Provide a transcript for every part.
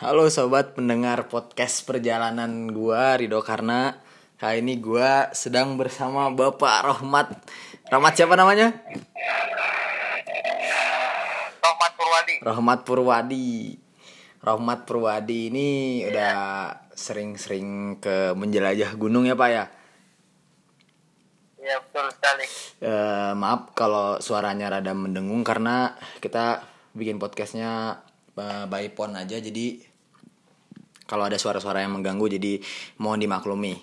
Halo sobat pendengar podcast perjalanan gua, Ridho Karna. Kali ini gua sedang bersama Bapak Rahmat. Rahmat siapa namanya? Rahmat Purwadi. Rahmat Purwadi ini udah sering-sering ke menjelajah gunung ya Pak ya? Ya betul sekali. Maaf kalau suaranya rada mendengung karena kita bikin podcastnya by phone aja, jadi kalau ada suara-suara yang mengganggu jadi mohon dimaklumi.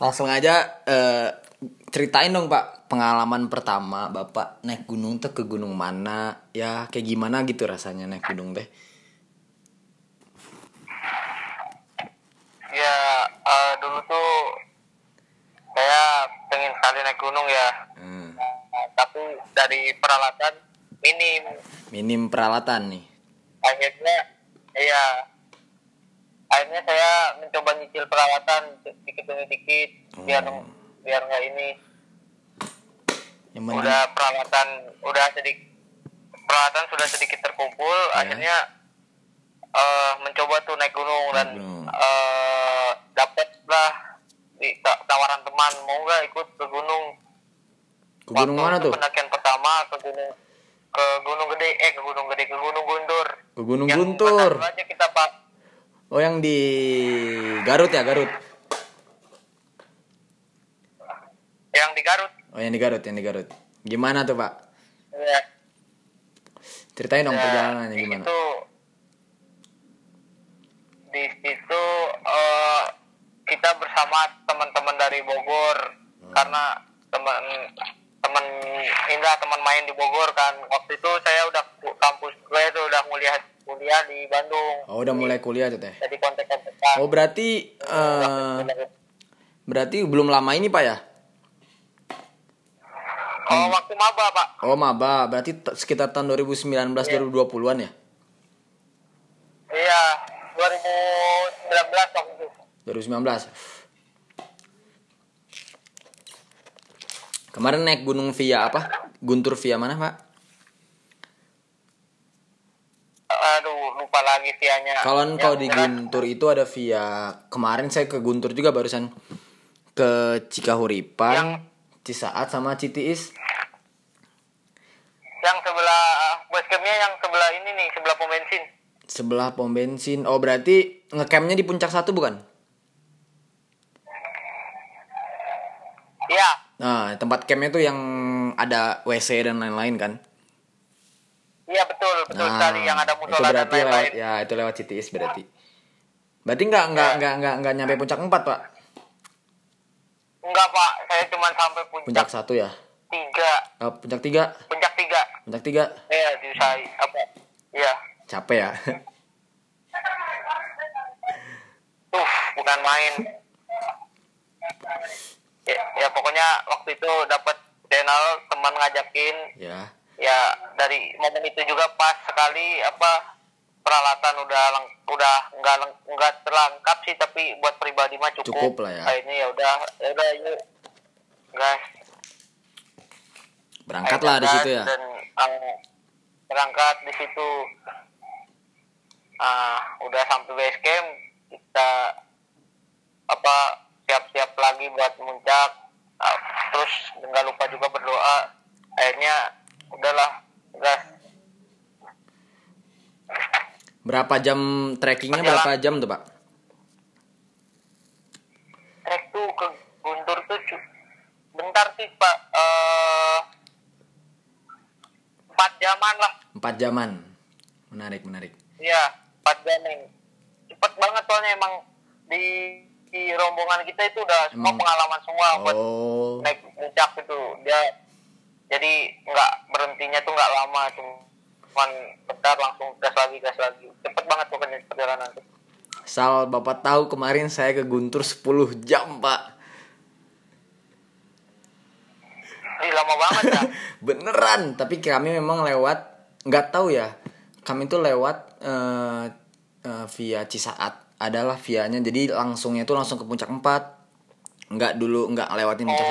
Langsung aja ceritain dong Pak, pengalaman pertama Bapak naik gunung tuh ke gunung mana, ya kayak gimana gitu rasanya naik gunung teh? Ya dulu tuh saya pengen sekali naik gunung ya, tapi dari peralatan minim peralatan nih. Akhirnya saya mencoba nyicil peralatan dikit demi dikit biar nggak ini. Peralatan sudah sedikit terkumpul, ya. Akhirnya mencoba tuh naik gunung dan dapatlah tawaran teman, mau nggak ikut ke gunung. Ke gunung mana tuh? Pendakian pertama ke Gunung Guntur. Ke Gunung Guntur. Aja kita, Pak. Oh, yang di Garut ya, Garut. Yang di Garut. Gimana tuh, Pak? Ya. Ceritain dong perjalanannya gimana. Itu di situ kita bersama teman-teman dari Bogor karena teman main di Bogor kan. Waktu itu saya udah kampus gue itu udah kuliah di Bandung. Oh, udah mulai kuliah tuh teh. Jadi kontak-kontakan. Oh, berarti belum lama ini, Pak ya? Oh, waktu maba, Pak. Oh, maba. Berarti sekitar tahun 2019 iya. 2020-an ya? Iya, 2019 waktu itu. 2019. Kemarin naik gunung via apa? Guntur via mana, Pak? Aduh, lupa lagi vianya. Kalau di Guntur itu ada via. Kemarin saya ke Guntur juga barusan. Ke Cikahuripang, Cisaat sama Citiis. Yang sebelah basecampnya yang sebelah ini nih, sebelah pom bensin. Sebelah pom bensin. Oh, berarti ngecampnya di puncak satu bukan? Iya. Nah, tempat campnya tuh yang ada WC dan lain-lain kan? Iya betul sekali, yang ada musola dan lain-lain. Ya itu lewat CTIS berarti. Berarti nggak nyampe puncak 4 Pak? Enggak Pak, saya cuma sampai puncak 1 ya. 3. Puncak tiga. Iya diusai apa? Iya. Capek ya? Bukan main. Ya pokoknya waktu itu dapat channel teman ngajakin. Ya dari momen itu juga pas sekali peralatan udah enggak terlengkap sih, tapi buat pribadi mah cukup lah ya. Akhirnya ya udah yuk guys. Berangkatlah di situ ya. Dan berangkat di situ. Udah sampai base camp kita siap-siap lagi buat muncak, terus nggak lupa juga berdoa. Akhirnya udahlah gas. Berapa jam trekkingnya? Berapa jam tuh Pak? Trek tuh ke Guntur tuh bentar sih Pak, 4 jaman lah. 4 jaman, menarik. Iya 4 jaman, cepet banget soalnya emang di rombongan kita itu udah semua pengalaman semua buat naik puncak itu. Dia jadi nggak berhentinya tuh nggak lama, cuman bentar langsung gas lagi. Cepet banget pokoknya perjalanan itu. Asal Bapak tahu kemarin saya ke Guntur 10 jam Pak. Lama banget ya. Beneran, tapi kami memang lewat, nggak tahu ya. Kami tuh lewat via Cisaat. Adalah vianya, jadi langsungnya itu langsung ke puncak 4. Nggak lewatin puncak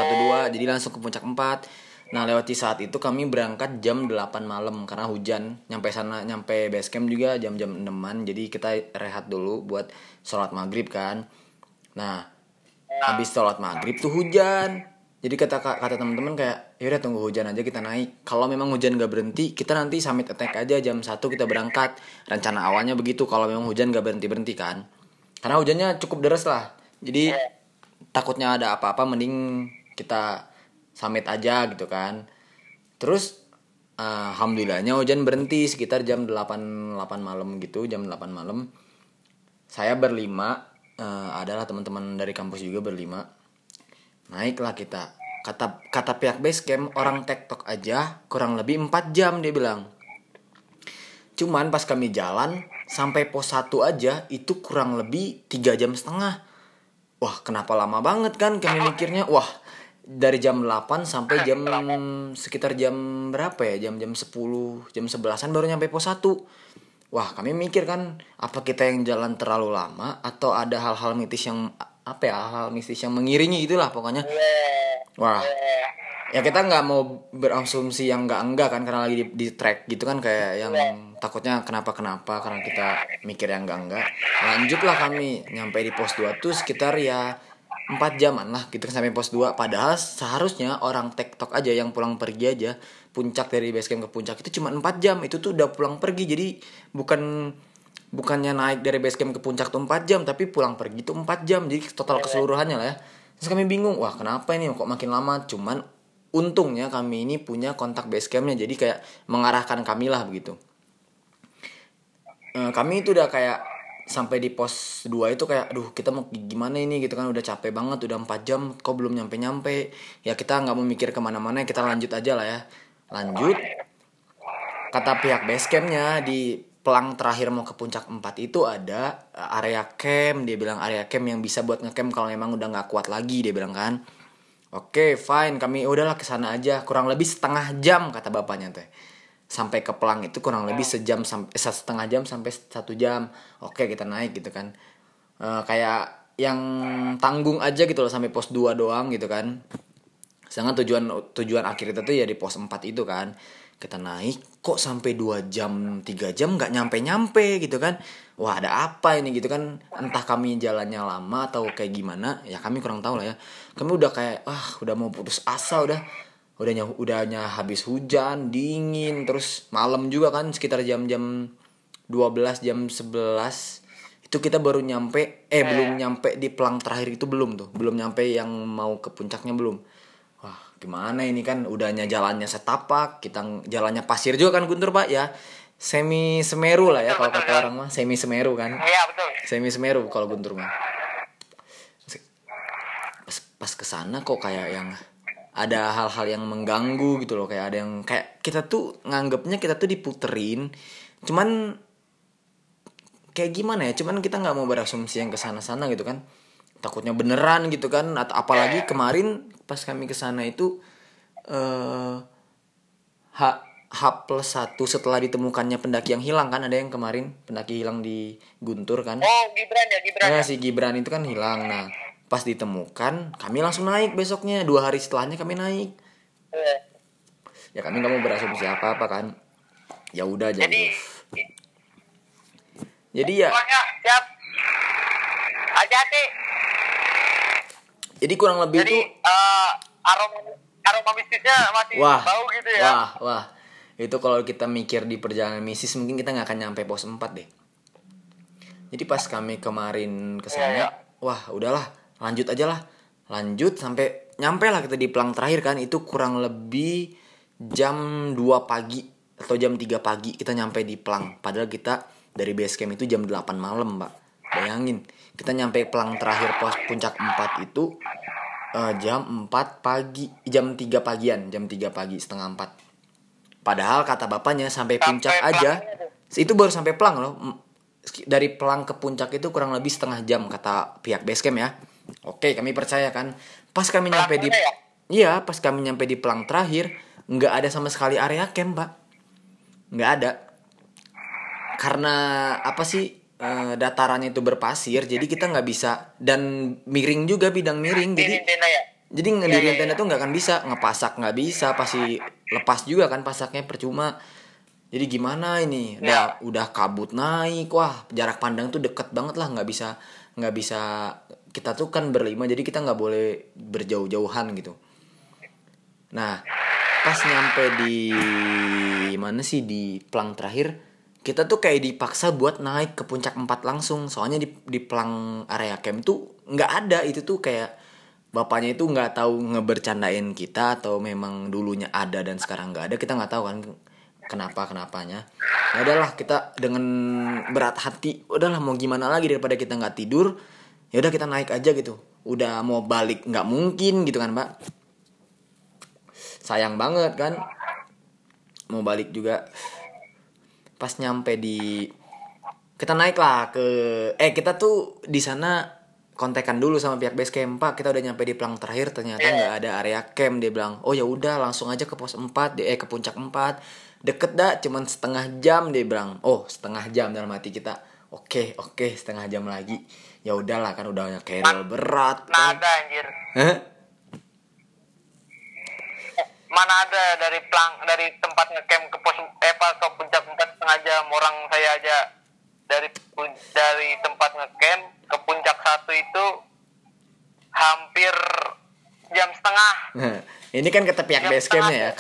1-2, jadi langsung ke puncak 4. Nah, lewat Cisaat itu kami berangkat jam 8 malam karena hujan. Nyampe sana, nyampe base camp juga jam-jam 6-an. Jadi kita rehat dulu buat sholat maghrib kan. Nah, habis sholat maghrib tuh hujan. Jadi kata teman-teman kayak, yaudah tunggu hujan aja kita naik. Kalau memang hujan gak berhenti, kita nanti summit attack aja jam 1 kita berangkat. Rencana awalnya begitu kalau memang hujan gak berhenti-berhenti kan. Karena hujannya cukup deras lah. Jadi takutnya ada apa-apa mending kita summit aja gitu kan. Terus alhamdulillahnya hujan berhenti sekitar jam 8 malam gitu. Jam 8 malam saya berlima, adalah teman-teman dari kampus juga berlima. Naiklah kita. Kata pihak base camp, orang TikTok aja kurang lebih 4 jam dia bilang. Cuman pas kami jalan sampai pos 1 aja itu kurang lebih 3,5 jam. Wah, kenapa lama banget kan kami mikirnya. Wah, dari jam 8 sampai jam sekitar jam berapa ya? Jam 10, jam 11-an baru nyampe pos 1. Wah, kami mikir kan, apa kita yang jalan terlalu lama atau ada hal-hal mistis yang apa ya? Hal-hal mistis yang mengiringi itulah pokoknya. Wah. Ya kita enggak mau berasumsi yang enggak kan karena lagi di track gitu kan kayak yang takutnya kenapa-kenapa karena kita mikir yang enggak. Lanjutlah kami nyampe di pos 2 tuh sekitar ya 4 jaman lah gitu sampai pos 2. Padahal seharusnya orang TikTok aja yang pulang pergi aja, puncak dari base camp ke puncak itu cuma 4 jam. Itu tuh udah pulang pergi. Jadi bukannya naik dari base camp ke puncak tuh 4 jam, tapi pulang pergi tuh 4 jam. Jadi total keseluruhannya lah ya. Terus kami bingung, wah kenapa ini kok makin lama? Cuman untungnya kami ini punya kontak base campnya, jadi kayak mengarahkan kami lah begitu. Kami itu udah kayak sampai di pos 2 itu kayak aduh kita mau gimana ini gitu kan, udah capek banget, udah 4 jam kok belum nyampe-nyampe. Ya kita gak mau mikir kemana-mana, kita lanjut aja lah ya. Lanjut, kata pihak base campnya di pelang terakhir mau ke puncak 4 itu ada area camp. Dia bilang area camp yang bisa buat nge-camp kalau emang udah gak kuat lagi, dia bilang kan. Oke, fine, kami udahlah kesana aja. Kurang lebih setengah jam kata bapaknya teh. Sampai ke pelang itu kurang lebih sejam sampai setengah jam sampai 1 jam. Oke, kita naik gitu kan. Kayak yang tanggung aja gitu loh sampai pos 2 doang gitu kan. Sedangkan tujuan akhir kita tuh ya di pos 4 itu kan. Kita naik kok sampai 2 jam, 3 jam enggak nyampe-nyampe gitu kan. Wah, ada apa ini gitu kan. Entah kami jalannya lama atau kayak gimana, ya kami kurang tahu lah ya. Kami udah kayak udah mau putus asa udahnya habis hujan, dingin, terus malam juga kan sekitar jam-jam 12, jam 11. Itu kita baru nyampe, belum nyampe di pelang terakhir itu belum nyampe yang mau ke puncaknya belum. Wah, gimana ini kan udahnya jalannya setapak, kita jalannya pasir juga kan Guntur Pak ya. Semi Semeru lah ya kalau kata orang mah, semi Semeru kan. Iya, betul. Semi Semeru kalau Guntur mah. Pas kesana kok kayak yang ada hal-hal yang mengganggu gitu loh, kayak ada yang kayak kita tuh nganggapnya kita tuh diputerin, cuman kayak gimana ya, cuman kita nggak mau berasumsi yang kesana-sana gitu kan, takutnya beneran gitu kan. Atau apalagi kemarin pas kami kesana itu H+1 setelah ditemukannya pendaki yang hilang kan, ada yang kemarin pendaki hilang di Guntur kan. Oh, Gibran ya. Si Gibran itu kan hilang. Nah, pas ditemukan, kami langsung naik besoknya. 2 hari setelahnya kami naik. Ya kami gak mau berasumsi apa-apa kan. Ya udah aja. Jadi ya. Siap. Hati-hati. Jadi kurang lebih itu. Jadi aroma mistisnya masih bau gitu ya. Wah. Itu kalau kita mikir di perjalanan mistis mungkin kita gak akan nyampe pos 4 deh. Jadi pas kami kemarin kesana. Ya. Wah udahlah. Lanjut aja lah. Lanjut sampai nyampe lah kita di pelang terakhir kan. Itu kurang lebih jam 2 pagi atau jam 3 pagi kita nyampe di pelang. Padahal kita dari base camp itu jam 8 malam, Pak. Bayangin, kita nyampe pelang terakhir pos puncak 4 itu jam 4 pagi, jam 3 pagian, jam 3 pagi setengah 4. Padahal kata bapaknya sampai puncak aja. Itu baru sampai pelang loh. Dari pelang ke puncak itu kurang lebih setengah jam kata pihak base camp ya. Oke, kami percaya kan. Pas kami nyampe di pelang terakhir nggak ada sama sekali area camp, Pak. Nggak ada. Karena apa sih datarannya itu berpasir, jadi kita nggak bisa, dan miring juga, bidang miring. Jadi Jadi ngedirin tenda tuh nggak akan bisa, ngepasak nggak bisa, pasti lepas juga kan pasaknya percuma. Jadi gimana ini? Udah kabut naik, wah jarak pandang tuh deket banget lah, nggak bisa kita tuh kan berlima, jadi kita nggak boleh berjauh-jauhan gitu. Nah pas nyampe di mana sih di pelang terakhir, kita tuh kayak dipaksa buat naik ke puncak 4 langsung, soalnya di pelang area camp tuh nggak ada itu tuh kayak. Bapaknya itu nggak tahu ngebercandain kita atau memang dulunya ada dan sekarang nggak ada, kita nggak tahu kan kenapanya. Ya udahlah kita dengan berat hati, udahlah mau gimana lagi daripada kita nggak tidur, ya udah kita naik aja gitu. Udah mau balik nggak mungkin gitu kan Pak? Sayang banget kan, mau balik juga. Pas nyampe di kita naik lah ke kita tuh di sana kontekan dulu sama pihak base camp, Pak kita udah nyampe di pelang terakhir ternyata nggak ada area camp. Dia bilang oh ya udah langsung aja ke pos 4 ke puncak 4 deket dah cuman setengah jam. Dia bilang oh setengah jam, dalam hati kita oke setengah jam lagi ya udahlah kan udah kerel berat kan. Mana ada anjir mana ada dari tempat ngecamp ke pos ke puncak 4 setengah jam. Orang saya aja dari tempat ngecamp ke puncak 1 itu hampir jam setengah. Ini kan kata pihak base camp ya,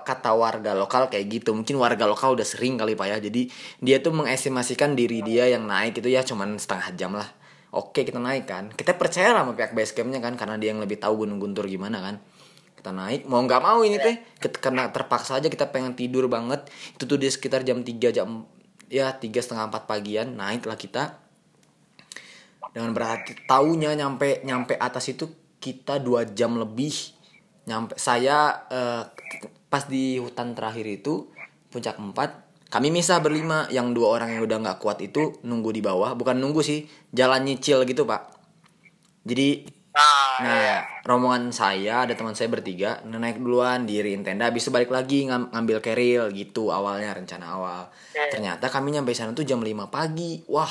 kata warga lokal kayak gitu. Mungkin warga lokal udah sering kali Pak ya. Jadi dia tuh mengestimasikan diri dia yang naik itu ya cuman setengah jam lah. Oke kita naik kan, kita percaya lah sama pihak base campnya kan, karena dia yang lebih tahu Gunung Guntur gimana kan. Kita naik mau nggak mau ini teh, karena terpaksa aja, kita pengen tidur banget. Itu tuh di sekitar jam 3 jam ya 3:30-4 pagian naiklah kita. Dengan berarti taunya nyampe atas itu kita 2 jam lebih nyampe. Saya pas di hutan terakhir itu puncak 4 kami misah berlima, yang 2 orang yang udah nggak kuat itu nunggu di bawah, bukan nunggu sih, jalan nyicil gitu Pak. Jadi rombongan saya ada teman saya bertiga naik duluan diriin tenda, habis itu balik lagi ngambil keril gitu awalnya rencana awal. Ternyata kami nyampe sana tuh jam 5 pagi. Wah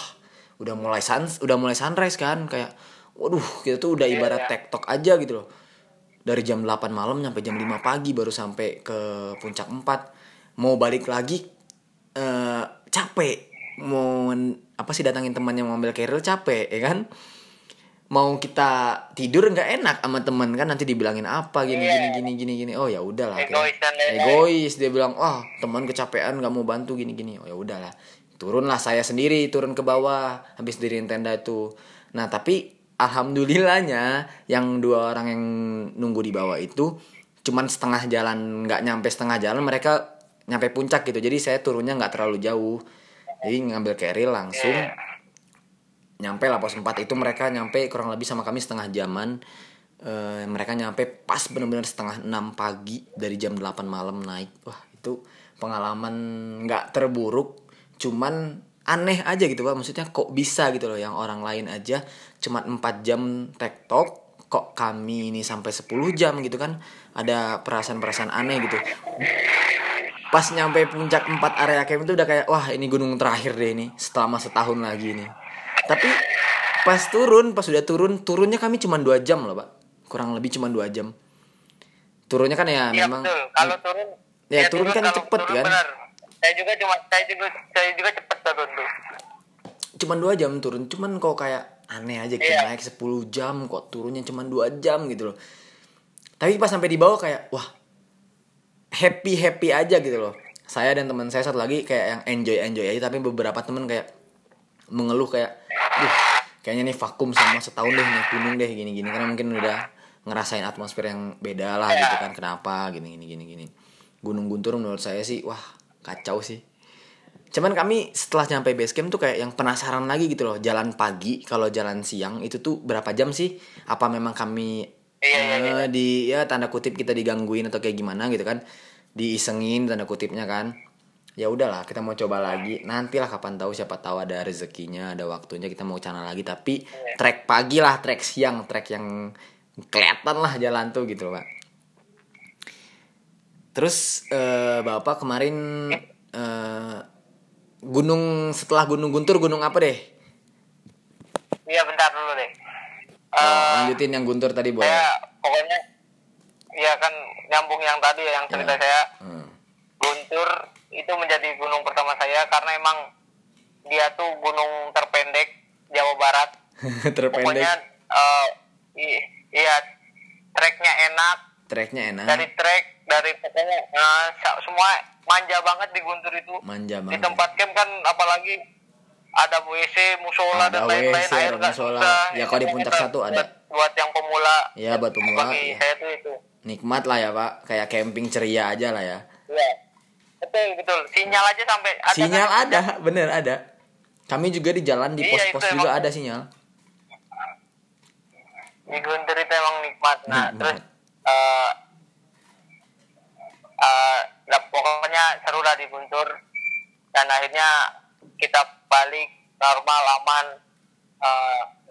udah mulai sunrise kan, kayak waduh kita tuh udah ibarat TikTok aja gitu loh. Dari jam 8 malam sampai jam 5 pagi baru sampai ke puncak 4. Mau balik lagi capek. Mau datangin teman yang ngambil keril capek ya kan. Mau kita tidur nggak enak sama teman kan, nanti dibilangin apa gini. Oh ya udahlah. Egois dia bilang, "Oh, teman kecapean nggak mau bantu gini." Oh ya udahlah. Turunlah saya sendiri, turun ke bawah habis diriin tenda itu. Nah tapi alhamdulillahnya yang 2 orang yang nunggu di bawah itu cuman setengah jalan, nggak nyampe setengah jalan mereka nyampe puncak gitu. Jadi saya turunnya nggak terlalu jauh, jadi ngambil keril langsung nyampe lah pos 4 itu. Mereka nyampe kurang lebih sama kami setengah jaman. Mereka nyampe pas benar-benar setengah 6 pagi dari jam 8 malam naik. Wah itu pengalaman nggak terburuk, cuman aneh aja gitu Pak, maksudnya kok bisa gitu loh, yang orang lain aja cuman 4 jam TikTok kok kami ini sampai 10 jam gitu kan. Ada perasaan-perasaan aneh gitu. Pas nyampe puncak 4 area camp itu udah kayak wah ini gunung terakhir deh ini selama setahun lagi ini. Tapi pas udah turun turunnya kami cuman 2 jam loh Pak, kurang lebih cuman 2 jam turunnya kan ya, ya memang betul. Kalau turun ya turun kan cepet turun, kan bener. Saya juga cepat turun tuh. Cuman 2 jam turun, cuman kok kayak aneh aja kita naik 10 jam kok turunnya cuman 2 jam gitu loh. Tapi pas sampai di bawah kayak wah happy aja gitu loh. Saya dan teman saya satu lagi kayak yang enjoy aja, tapi beberapa teman kayak mengeluh kayak, duh kayaknya nih vakum sama setahun deh naik gunung deh gini karena mungkin udah ngerasain atmosfer yang beda lah gitu kan. Kenapa gini. Gunung Guntur menurut saya sih wah kacau sih. Cuman kami setelah nyampe base camp tuh kayak yang penasaran lagi gitu loh. Jalan pagi kalau jalan siang itu tuh berapa jam sih? Apa memang kami tanda kutip kita digangguin atau kayak gimana gitu kan? Diisengin tanda kutipnya kan. Ya udahlah kita mau coba lagi. Nantilah kapan tahu, siapa tahu ada rezekinya, ada waktunya kita mau cana lagi. Tapi trek pagi lah, trek siang, trek yang kelihatan lah jalan tuh gitu loh Pak. Terus Bapak kemarin gunung setelah Gunung Guntur gunung apa deh? Iya bentar dulu deh. Lanjutin yang Guntur tadi boleh. Pokoknya ya kan nyambung yang tadi ya, yang cerita saya. Guntur itu menjadi gunung pertama saya karena emang dia tuh gunung terpendek Jawa Barat. Terpendek. Pokoknya iya treknya enak. Dari pokoknya semua manja banget di Guntur itu. Manja banget. Di tempat camp kan apalagi ada WC, musola dan lain-lain, air enggak susah. Ya kalau di puncak satu ada. Buat yang pemula. Ya buat pemula. Bagi saya tuh itu. Nikmat lah ya, Pak. Kayak camping ceria aja lah ya. Iya. Betul. Sinyal aja sampai ada. Sinyal kan? Ada, bener ada. Kami juga di jalan di pos-pos juga ada sinyal. Di Guntur itu emang nikmat. Nah, terus pokoknya seru lah di Guntur. Dan akhirnya kita balik normal, aman,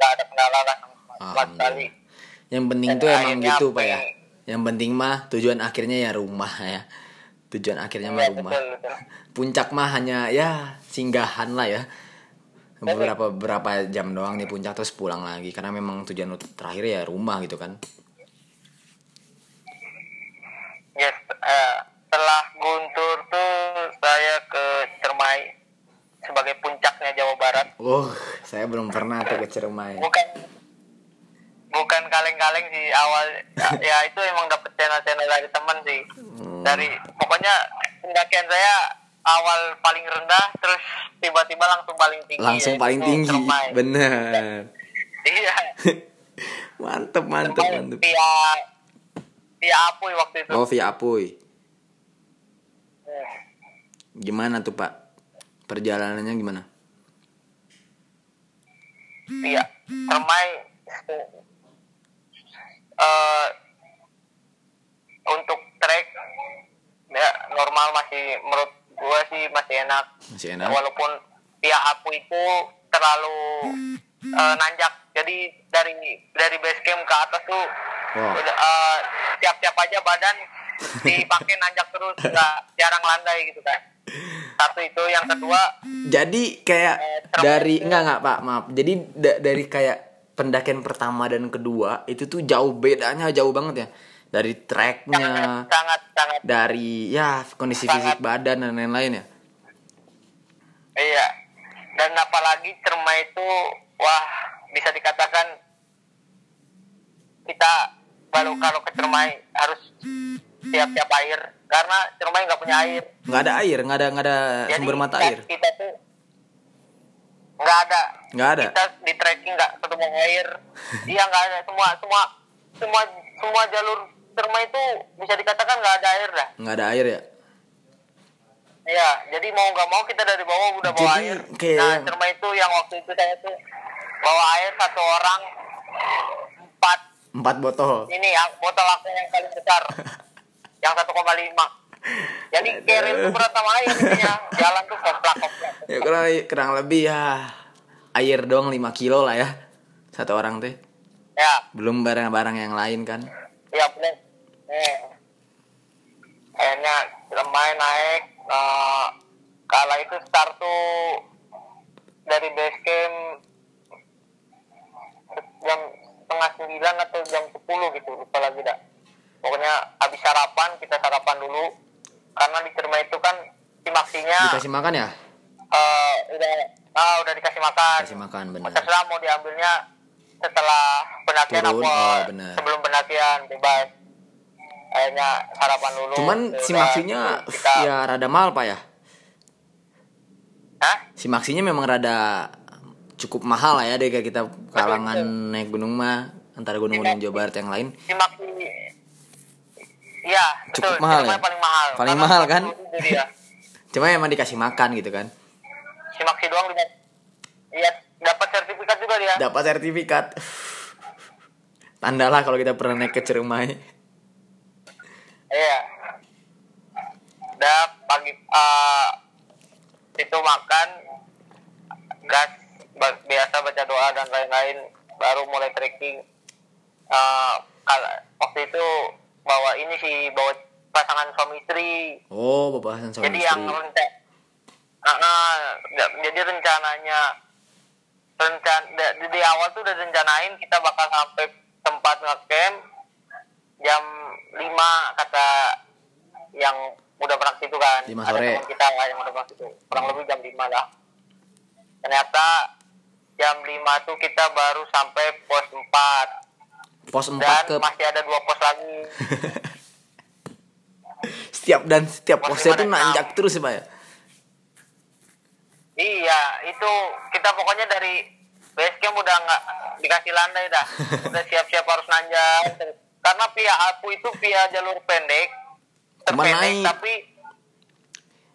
gak ada kendala lah sama sekali. Yang penting dan tuh emang gitu Pak ya. Yang penting mah tujuan akhirnya ya rumah ya. Tujuan akhirnya mah rumah. Betul. Puncak mah hanya ya singgahan lah ya. Berapa jam doang nih puncak, terus pulang lagi. Karena memang tujuan terakhir ya rumah gitu kan. Yes, setelah Guntur tuh saya ke Ciremai sebagai puncaknya Jawa Barat. Saya belum pernah tuh ke Ciremai. Bukan kaleng-kaleng sih awal. Ya itu emang dapet channel-channel dari teman sih. Dari pokoknya pendakian saya awal paling rendah, terus tiba-tiba langsung paling tinggi. Langsung paling tinggi, Ciremai. Bener. Iya. Mantep. Via Apuy waktu itu. Via Apuy. Gimana tuh Pak? Perjalanannya gimana? Iya, Ciremai untuk trek ya normal, masih menurut gue sih masih enak. Walaupun via Apuy itu terlalu nanjak. Jadi dari base camp ke atas tuh tiap-tiap aja badan dipakai nanjak terus, nggak jarang landai gitu kan. Satu itu, yang kedua jadi kayak dari enggak Pak, maaf. Jadi dari kayak pendakian pertama dan kedua itu tuh jauh, bedanya jauh banget ya. Dari treknya, sangat dari ya kondisi fisik badan dan lain-lain ya. Iya. Dan apalagi Ciremai itu wah, bisa dikatakan kita kalau ke Ciremai harus tiap-tiap air, karena Ciremai nggak punya air. Nggak ada jadi, sumber mata air. Kita tuh nggak ada. Kita di trekking nggak ketemu air. Iya nggak ada, semua jalur Ciremai itu bisa dikatakan nggak ada air dah. Nggak ada air ya. Iya, jadi mau nggak mau kita dari bawah udah bawa air. Kayak... Nah Ciremai itu yang waktu itu saya tuh bawa air satu orang 4 botol. Ini ya, botol aku yang paling besar. Yang 1,5. Jadi carry itu berat sama air intinya. Jalan tuh koplak. Ya kurang lebih ya air doang 5 kilo lah ya. Satu orang teh. Ya. Belum barang-barang yang lain kan. Iya, benar. Akhirnya Ciremai naik. Kala itu start tuh dari base camp jam 8:30 atau jam 10 gitu, lupa lagi dah. Pokoknya habis sarapan, kita sarapan dulu karena di Ciremai itu kan simaksinya dikasih makan ya? Udah dikasih makan. Dikasih makan, benar. Terserah mau diambilnya setelah pendakian apa sebelum pendakian, bebas. Akhirnya sarapan dulu. Cuman simaksinya ya rada mahal Pak ya? Hah? Simaksinya memang rada cukup mahal lah ya deh, kayak kita kalangan naik gunung mah, antara gunung-gunung Jawa Barat yang lain. Iya, cukup betul, mahal ya. Paling mahal kan? Ya. Cuma emang dikasih makan gitu kan. Simaksi doang lihat. Iya, dapat sertifikat juga dia. Dapat sertifikat. Tandalah kalau kita pernah naik ke Ciremai. Iya. Udah pagi itu makan gas biasa, baca doa dan lain-lain, baru mulai trekking. Waktu itu bawa pasangan suami istri. Pasangan suami istri. Jadi rencananya rencana di awal tuh udah rencanain kita bakal sampai tempat ngecamp jam 5 kata yang udah praktis itu kan. 5 sore. Ada teman kita lah yang udah praktis itu. Kurang lebih jam 5 lah. Ternyata jam 5 tuh kita baru sampai pos 4. Pos 4 dan masih ada 2 pos lagi. setiap posnya tuh nanjak terus ya, Pak ya. Iya, itu kita pokoknya dari base camp udah nggak dikasih landai dah, udah siap-siap harus nanjak. Karena via Apuy itu via jalur pendek, terpendek tapi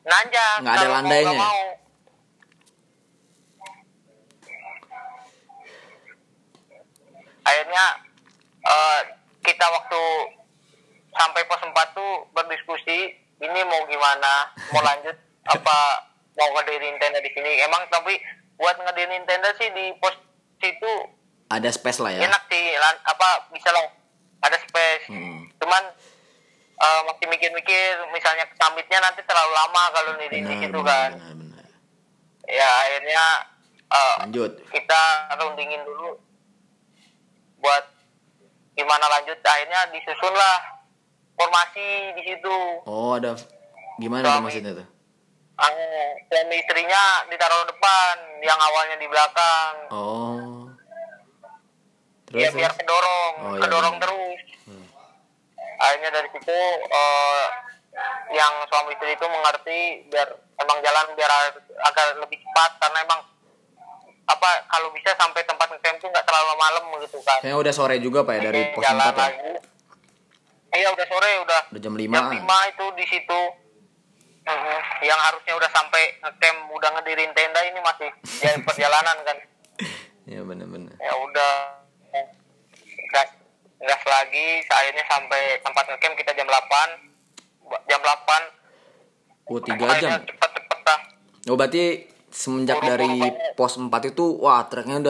nanjak. Nggak ada landainya. Mau. Akhirnya kita waktu sampai pos 4 tuh berdiskusi, ini mau gimana, mau lanjut apa? Mau ngedirin tenda di sini emang, tapi buat ngedirin tenda sih di pos situ ada space lah ya, enak sih apa bisa lah ada space. Cuman masih mikir-mikir misalnya kesamitnya nanti terlalu lama kalau di situ kan. Benar. Ya akhirnya lanjut kita rundingin dulu buat gimana lanjut, akhirnya disusunlah formasi di situ. Oh ada gimana maksudnya tuh? Suami istrinya ditaruh depan, yang awalnya di belakang. Oh. Terus, ya biar kedorong iya. Terus. Akhirnya dari situ yang suami istri itu mengerti biar emang jalan biar agak lebih cepat karena emang apa kalau bisa sampai tempat ngecamp itu nggak terlalu malam gitu kan. Kayaknya udah sore juga Pak ya dari pos 4 ya. Iya udah sore udah jam 5. Jam 5 itu di situ. Yang harusnya udah sampai ngecamp udah ngedirin tenda ini masih jadi perjalanan kan. Ya benar-benar. Ya udah gas lagi, akhirnya sampai tempat ngecamp kita jam 8. Jam 8. 3 jam. Cepet-cepet lah. Oh berarti semenjak dari pos 4 itu wah treknya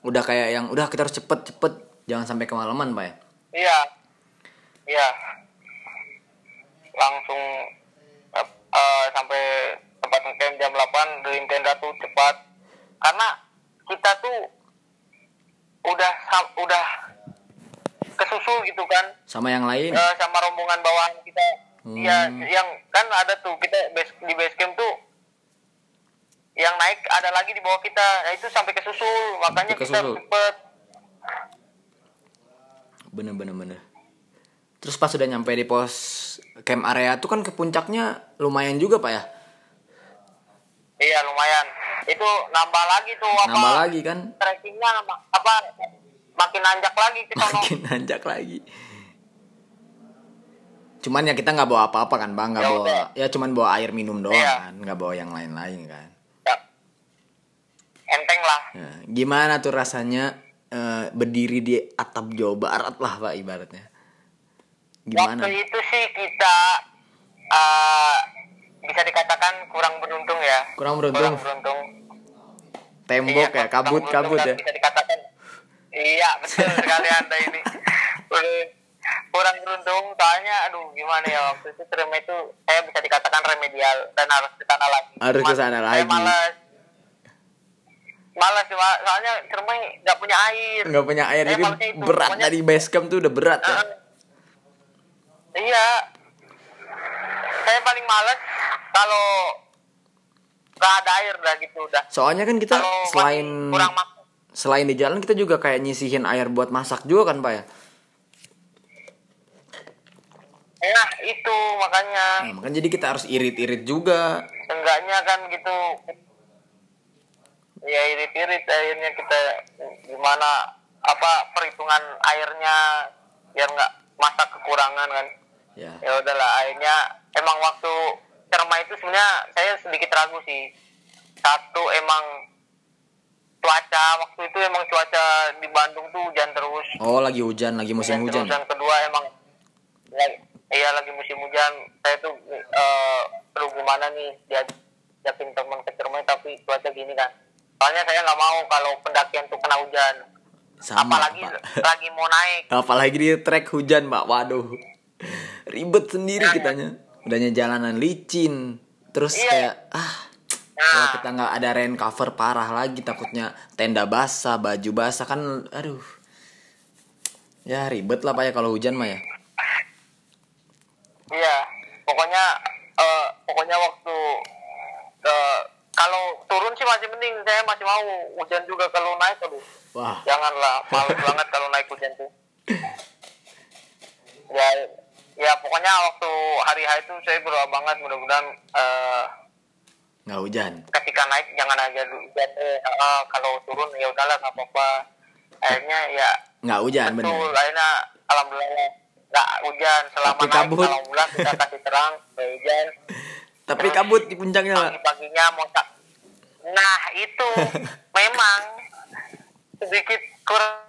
udah kayak yang udah kita harus cepet-cepet jangan sampai kemalaman Pak ya. Iya. Langsung sampai tempat ngecamp jam 8 dari tenda tuh cepat karena kita tuh udah kesusul gitu kan sama yang lain sama rombongan bawahan kita. Ya yang kan ada tuh kita di base camp tuh yang naik ada lagi di bawah kita, nah itu sampai kesusul makanya kesusul. Kita cepet bener terus pas sudah nyampe di pos camp area itu kan ke puncaknya lumayan juga Pak ya? Iya lumayan. Itu nambah lagi tuh apa? Nambah lagi kan? Trekkingnya apa? Makin nanjak lagi kita. Makin nanjak lagi. Cuman ya kita nggak bawa apa-apa kan Bang, nggak bawa. Ya cuman bawa air minum doang kan, nggak bawa yang lain-lain kan. Ya. Enteng lah. Nah, gimana tuh rasanya berdiri di atap Jawa Barat lah Pak ibaratnya? Gimana? Waktu itu sih kita bisa dikatakan kurang beruntung ya. Kurang beruntung. Tembok iya, ya, kabut ya. Bisa dikatakan. Iya betul sekali Anda ini. Kurang beruntung. Soalnya gimana ya waktu itu Ciremai itu saya bisa dikatakan remedial dan harus ke sana lagi. Harus ke sana lagi. Malas soalnya Ciremai nggak punya air. Jadi berat pokoknya, dari base camp tuh udah berat ya. Iya, saya paling males kalau nggak ada air dah gitu udah. Soalnya kan kita kalo selain di jalan kita juga kayak nyisihin air buat masak juga kan Pak ya? Nah itu makanya. Makanya jadi kita harus irit-irit juga. Enggaknya kan gitu. Ya irit-irit akhirnya kita gimana apa perhitungan airnya biar nggak masak kekurangan kan. Ya udahlah akhirnya emang waktu Ciremai itu sebenarnya saya sedikit ragu sih. Satu emang cuaca di Bandung tuh hujan terus. Oh lagi musim hujan. Dan kedua emang lagi musim hujan. Saya tuh perlu gimana nih diajakin teman ke Ciremai tapi cuaca gini kan. Soalnya saya nggak mau kalau pendakian tuh kena hujan. Sama, apalagi lagi mau naik. Apalagi di trek hujan, Pak. Waduh. Ribet sendiri kitanya. Udahnya jalanan licin. Terus kayak Kalau kita nggak ada rain cover parah lagi, takutnya tenda basah, baju basah kan, aduh. Ya ribet lah Pak ya kalau hujan mah ya. Iya, pokoknya waktu kalau turun sih masih mending, saya masih mau hujan juga. Kalau naik aduh. Wah. Janganlah, malu banget kalau naik hujan tuh. Ya pokoknya waktu hari H itu saya berdoa banget mudah-mudahan nggak hujan. Ketika naik jangan aja hujan. Kalau turun ya udahlah nggak apa-apa. Akhirnya ya nggak hujan benar. Betul, akhirnya alhamdulillah nggak hujan selama tapi naik. Alhamdulillah kita kasih terang nggak hujan. Tapi terus, kabut di puncaknya. Pagi-paginya mau tak. Nah itu memang sedikit kurang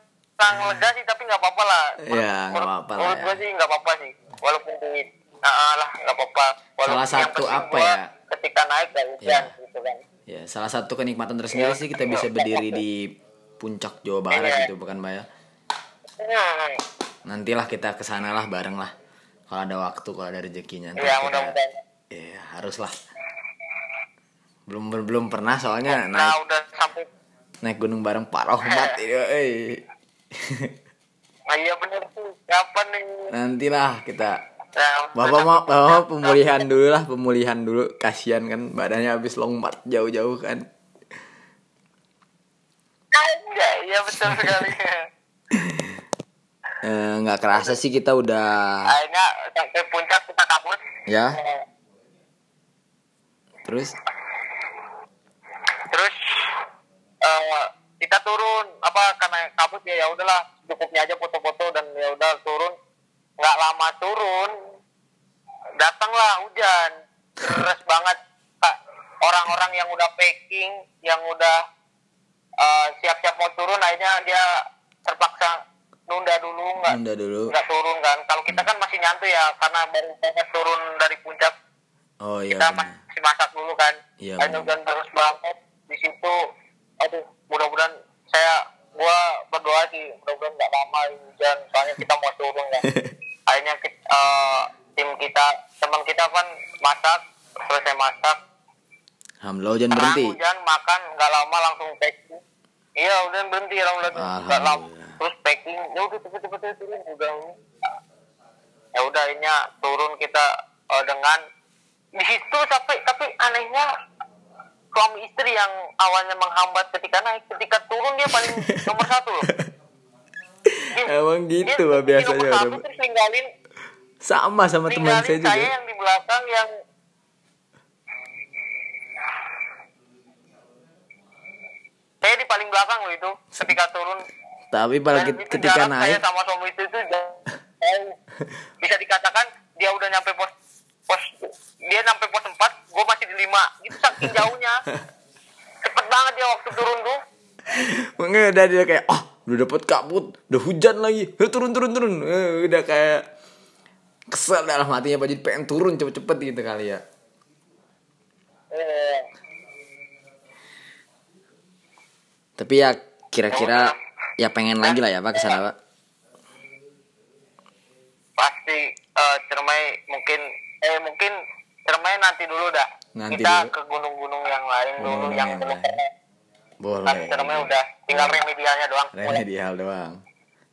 lega sih tapi nggak apa-apa lah. Iya nggak apa-apa. Menurut gue sih nggak apa-apa sih. Walaupun dingin, nggak apa-apa. Walaupun salah satu apa ya? Ketika naik nggak hujan ya. Gitu kan. Ya salah satu kenikmatan tersendiri sih kita bisa berdiri di puncak Jawa Barat gitu bukan Mbak ya? Nantilah kita kesana lah bareng lah. Kalau ada waktu, kalau ada rezekinya. Iya mudah-mudahan. Ya haruslah. Belum pernah soalnya naik. Udah sampai naik gunung bareng Pak Rahmat. Iya benar tuh. Kapan nih? Nantilah kita. Bapak mau pemulihan dulu. Kasihan kan badannya habis lompat jauh-jauh kan. Iya betul sekali. Enggak kerasa sih kita udah akhirnya sampai puncak kita kabut. Ya. Terus kita turun karena kabut ya udahlah cukupnya aja foto-foto dan ya udah turun. Nggak lama turun datanglah hujan deras banget Pak. Orang-orang yang udah packing yang udah siap-siap mau turun akhirnya dia terpaksa nunda dulu nggak turun kan. Kalau kita kan masih nyantai ya karena baru banget turun dari puncak. Kita masih masak dulu kan. Hujan terus banget di situ. Aduh, mudah-mudahan gua berdoa sih mudah-mudahan nggak lama hujan soalnya kita mau turun kan. Akhirnya teman kita kan selesai masak. Alhamdulillah hujan berhenti. Hujan makan nggak lama langsung packing. Iya hujan berhenti alhamdulillah nggak lama. Terus packing ya udah cepet-cepet turun juga. Ya udah akhirnya turun kita dengan di situ tapi anehnya suami istri yang awalnya menghambat ketika naik ketika turun dia paling nomor satu loh. Emang gitu dia biasanya. Nomor satu terus ninggalin sama teman saya juga. Saya yang di belakang yang saya di paling belakang loh itu ketika turun. Tapi ketika naik saya sama suami istri itu bisa dikatakan dia udah nyampe pos 4, gue masih di 5. Gitu saking jauhnya. Cepet banget dia waktu turun tuh. Makanya udah dia kayak udah dapet kabut, udah hujan lagi. Turun. Udah kayak kesel dalam hatinya Pak, jadi pengen turun cepet-cepet gitu kali ya. Tapi ya kira-kira ya pengen lagi lah ya Pak kesana Pak. Pasti Ciremai mungkin Ciremai nanti dulu dah. Nanti kita dulu. Ke gunung-gunung yang lain dulu yang belum pernah. Boleh. Tapi Ciremai udah tinggal remedialnya doang. Remedial doang.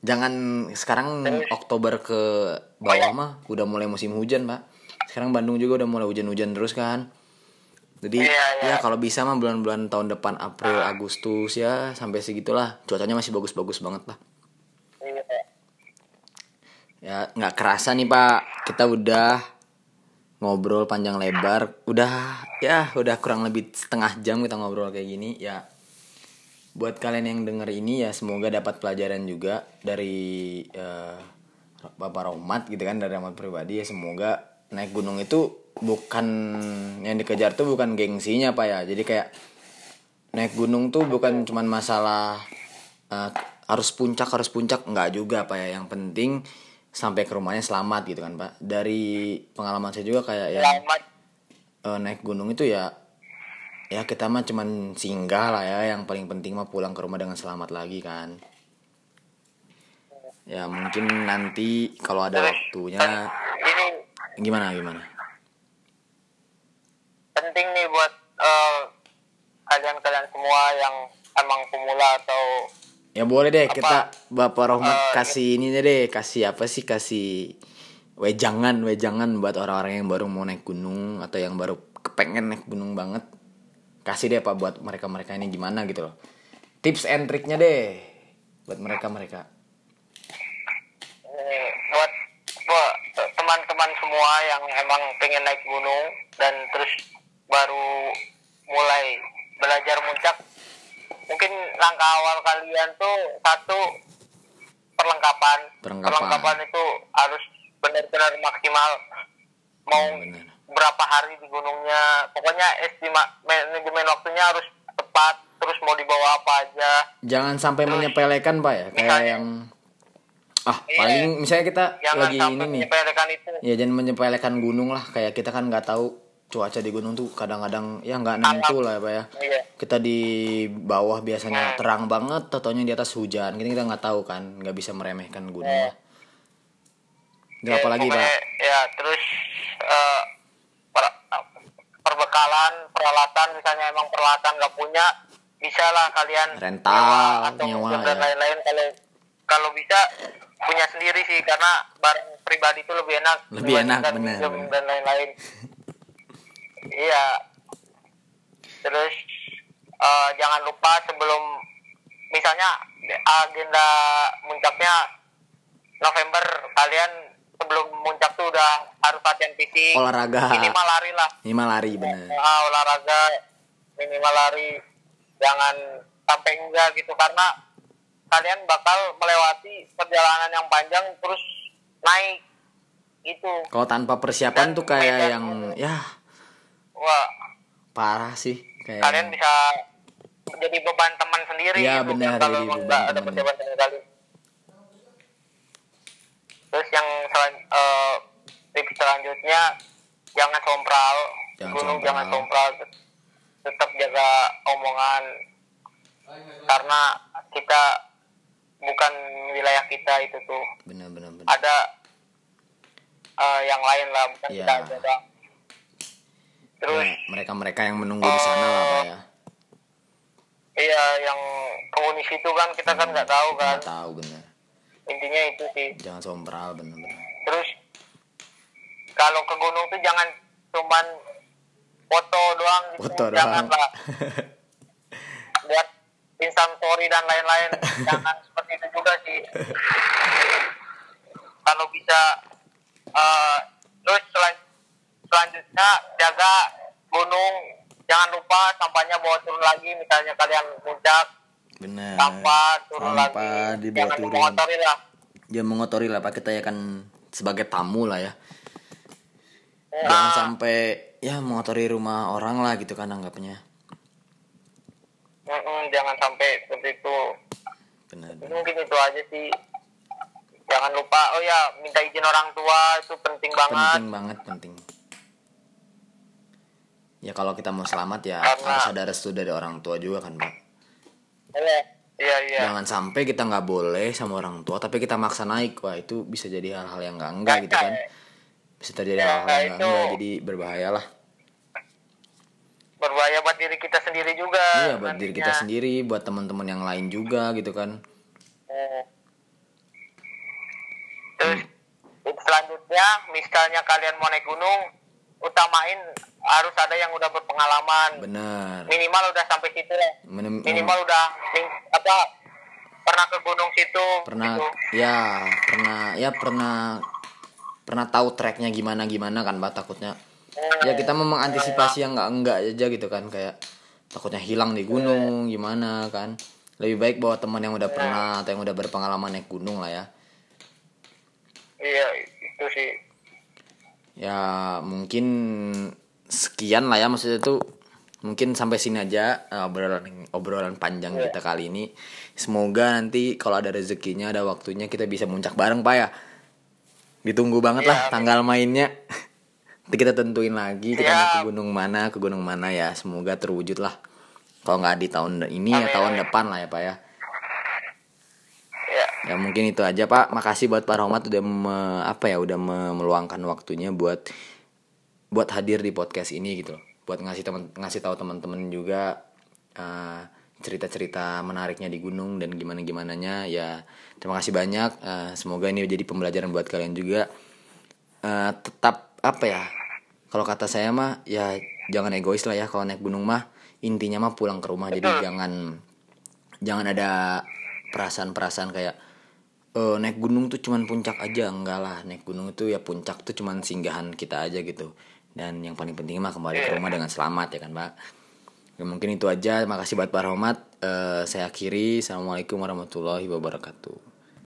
Jangan sekarang Oktober ke bawah mah udah mulai musim hujan, Pak. Sekarang Bandung juga udah mulai hujan-hujan terus kan. Jadi ya kalau bisa mah bulan-bulan tahun depan April, Agustus ya sampai segitulah. Cuacanya masih bagus-bagus banget lah. Iya. Ya nggak kerasa nih Pak, kita udah ngobrol panjang lebar, udah kurang lebih setengah jam kita ngobrol kayak gini ya. Buat kalian yang denger ini ya semoga dapat pelajaran juga dari Bapak Rahmat gitu kan, dari Rahmat Purwadi ya. Semoga naik gunung itu bukan yang dikejar tuh bukan gengsinya Pak ya. Jadi kayak naik gunung tuh bukan cuman masalah harus puncak nggak juga Pak ya. Yang penting sampai ke rumahnya selamat gitu kan Pak. Dari pengalaman saya juga kayak yang naik gunung itu ya kita mah cuman singgah lah ya, yang paling penting mah pulang ke rumah dengan selamat lagi kan. Ya mungkin nanti kalau ada waktunya gimana penting nih buat kalian semua yang emang pemula atau ya boleh deh apa, kita Bapak Rahmat kasih ini deh, kasih apa sih, kasih wejangan buat orang-orang yang baru mau naik gunung atau yang baru kepengen naik gunung banget. Kasih deh Pak buat mereka-mereka ini gimana gitu loh. Tips and triknya deh buat mereka-mereka. Buat teman-teman semua yang emang pengen naik gunung dan terus baru mulai belajar muncak, mungkin langkah awal kalian tuh satu, perlengkapan itu harus benar-benar maksimal. Mau berapa hari di gunungnya, pokoknya manajemen waktunya harus tepat. Terus mau dibawa apa aja, jangan sampai terus menyepelekan Pak ya, kayak misalnya, yang paling misalnya kita lagi ini nih ya, jangan menyepelekan gunung lah. Kayak kita kan nggak tahu cuaca di gunung tuh kadang-kadang ya nggak nentu lah ya Pak ya. Iya. Kita di bawah biasanya terang banget, totonya di atas hujan. Kita nggak tahu kan, nggak bisa meremehkan gunung lah. Jadi apa lagi Pak? Ya terus perbekalan, peralatan misalnya emang peralatan nggak punya, bisa lah kalian rental, nyewa dan lain-lain. Kalau bisa punya sendiri sih, karena barang pribadi itu lebih enak benar. Dan lain-lain. Iya. Terus jangan lupa sebelum misalnya agenda muncaknya November, kalian sebelum muncak tuh udah harus latihan fisik, olahraga. Minimal lari benar. Olahraga, minimal lari. Jangan sampai enggak gitu, karena kalian bakal melewati perjalanan yang panjang terus naik gitu. Kalau tanpa persiapan dan tuh kayak yang itu. Ya wah, parah sih kayak. Kalian bisa jadi beban teman sendiri. Iya gitu, benar, jadi beban teman. Terus yang tips selanjutnya, jangan sompral. Tetap jaga omongan, karena kita bukan wilayah kita itu tuh. Benar. Ada yang lain lah, bukan kita aja. Terus mereka yang menunggu di sana lah Pak ya. Iya, yang penghuni situ kan kita kan nggak tahu kan. Nggak tahu benar. Intinya itu sih. Jangan sombral benar. Terus kalau ke gunung tuh jangan cuman foto doang gitu. Janganlah. Lihat instastory dan lain-lain. Jangan seperti itu juga sih. Kalau bisa terus selanjutnya jaga gunung, jangan lupa sampahnya bawa turun lagi. Misalnya kalian muncak, sampah turun lagi, jangan mengotori lah. Jangan mengotori lah Pak, kita ya kan sebagai tamu lah ya. Jangan sampai ya mengotori rumah orang lah gitu kan anggapnya. Jangan sampai seperti itu. Benar. Mungkin itu aja sih. Jangan lupa minta izin orang tua, itu penting banget. Ya kalau kita mau selamat ya harus ada restu dari orang tua juga kan Pak. Iya. Jangan sampai kita gak boleh sama orang tua tapi kita maksa naik. Wah itu bisa jadi hal-hal yang enggak gitu kan. Bisa terjadi hal-hal yang enggak, jadi berbahayalah. Berbahaya buat diri kita sendiri juga. Iya buat diri kita sendiri, buat teman-teman yang lain juga gitu kan. Terus selanjutnya misalnya kalian mau naik gunung, utamain harus ada yang udah berpengalaman. Benar. Minimal udah sampai situ ya. Minimal udah pernah ke gunung situ. Pernah tahu treknya gimana kan Mbak, takutnya. Ya kita memang antisipasi yang enggak aja gitu kan, kayak takutnya hilang di gunung gimana kan. Lebih baik bawa teman yang udah pernah atau yang udah berpengalaman naik gunung lah ya. Iya, itu sih. Ya mungkin sekian lah ya, maksudnya tuh mungkin sampai sini aja obrolan panjang kita kali ini. Semoga nanti kalau ada rezekinya, ada waktunya kita bisa muncak bareng Pak ya. Ditunggu banget lah tanggal mainnya. Nanti kita tentuin lagi kita mau ke gunung mana ya. Semoga terwujud lah. Kalau nggak di tahun ini ya tahun depan lah ya Pak ya. Ya mungkin itu aja Pak. Makasih buat Pak Rahmat udah meluangkan waktunya buat hadir di podcast ini gitu loh. Buat ngasih tahu teman-teman juga cerita-cerita menariknya di gunung dan gimana-gimananya. Ya, terima kasih banyak. Semoga ini jadi pembelajaran buat kalian juga. Tetap apa ya? Kalau kata saya mah ya jangan egois lah ya kalau naik gunung mah. Intinya mah pulang ke rumah. Jadi jangan ada perasaan-perasaan kayak naik gunung tuh cuman puncak aja. Enggak lah, naik gunung itu ya puncak tuh cuman singgahan kita aja gitu. Dan yang paling penting mah kembali ke rumah dengan selamat ya kan, Pak. Ya, mungkin itu aja. Makasih buat Pak Rahmat. Saya akhiri. Assalamualaikum warahmatullahi wabarakatuh.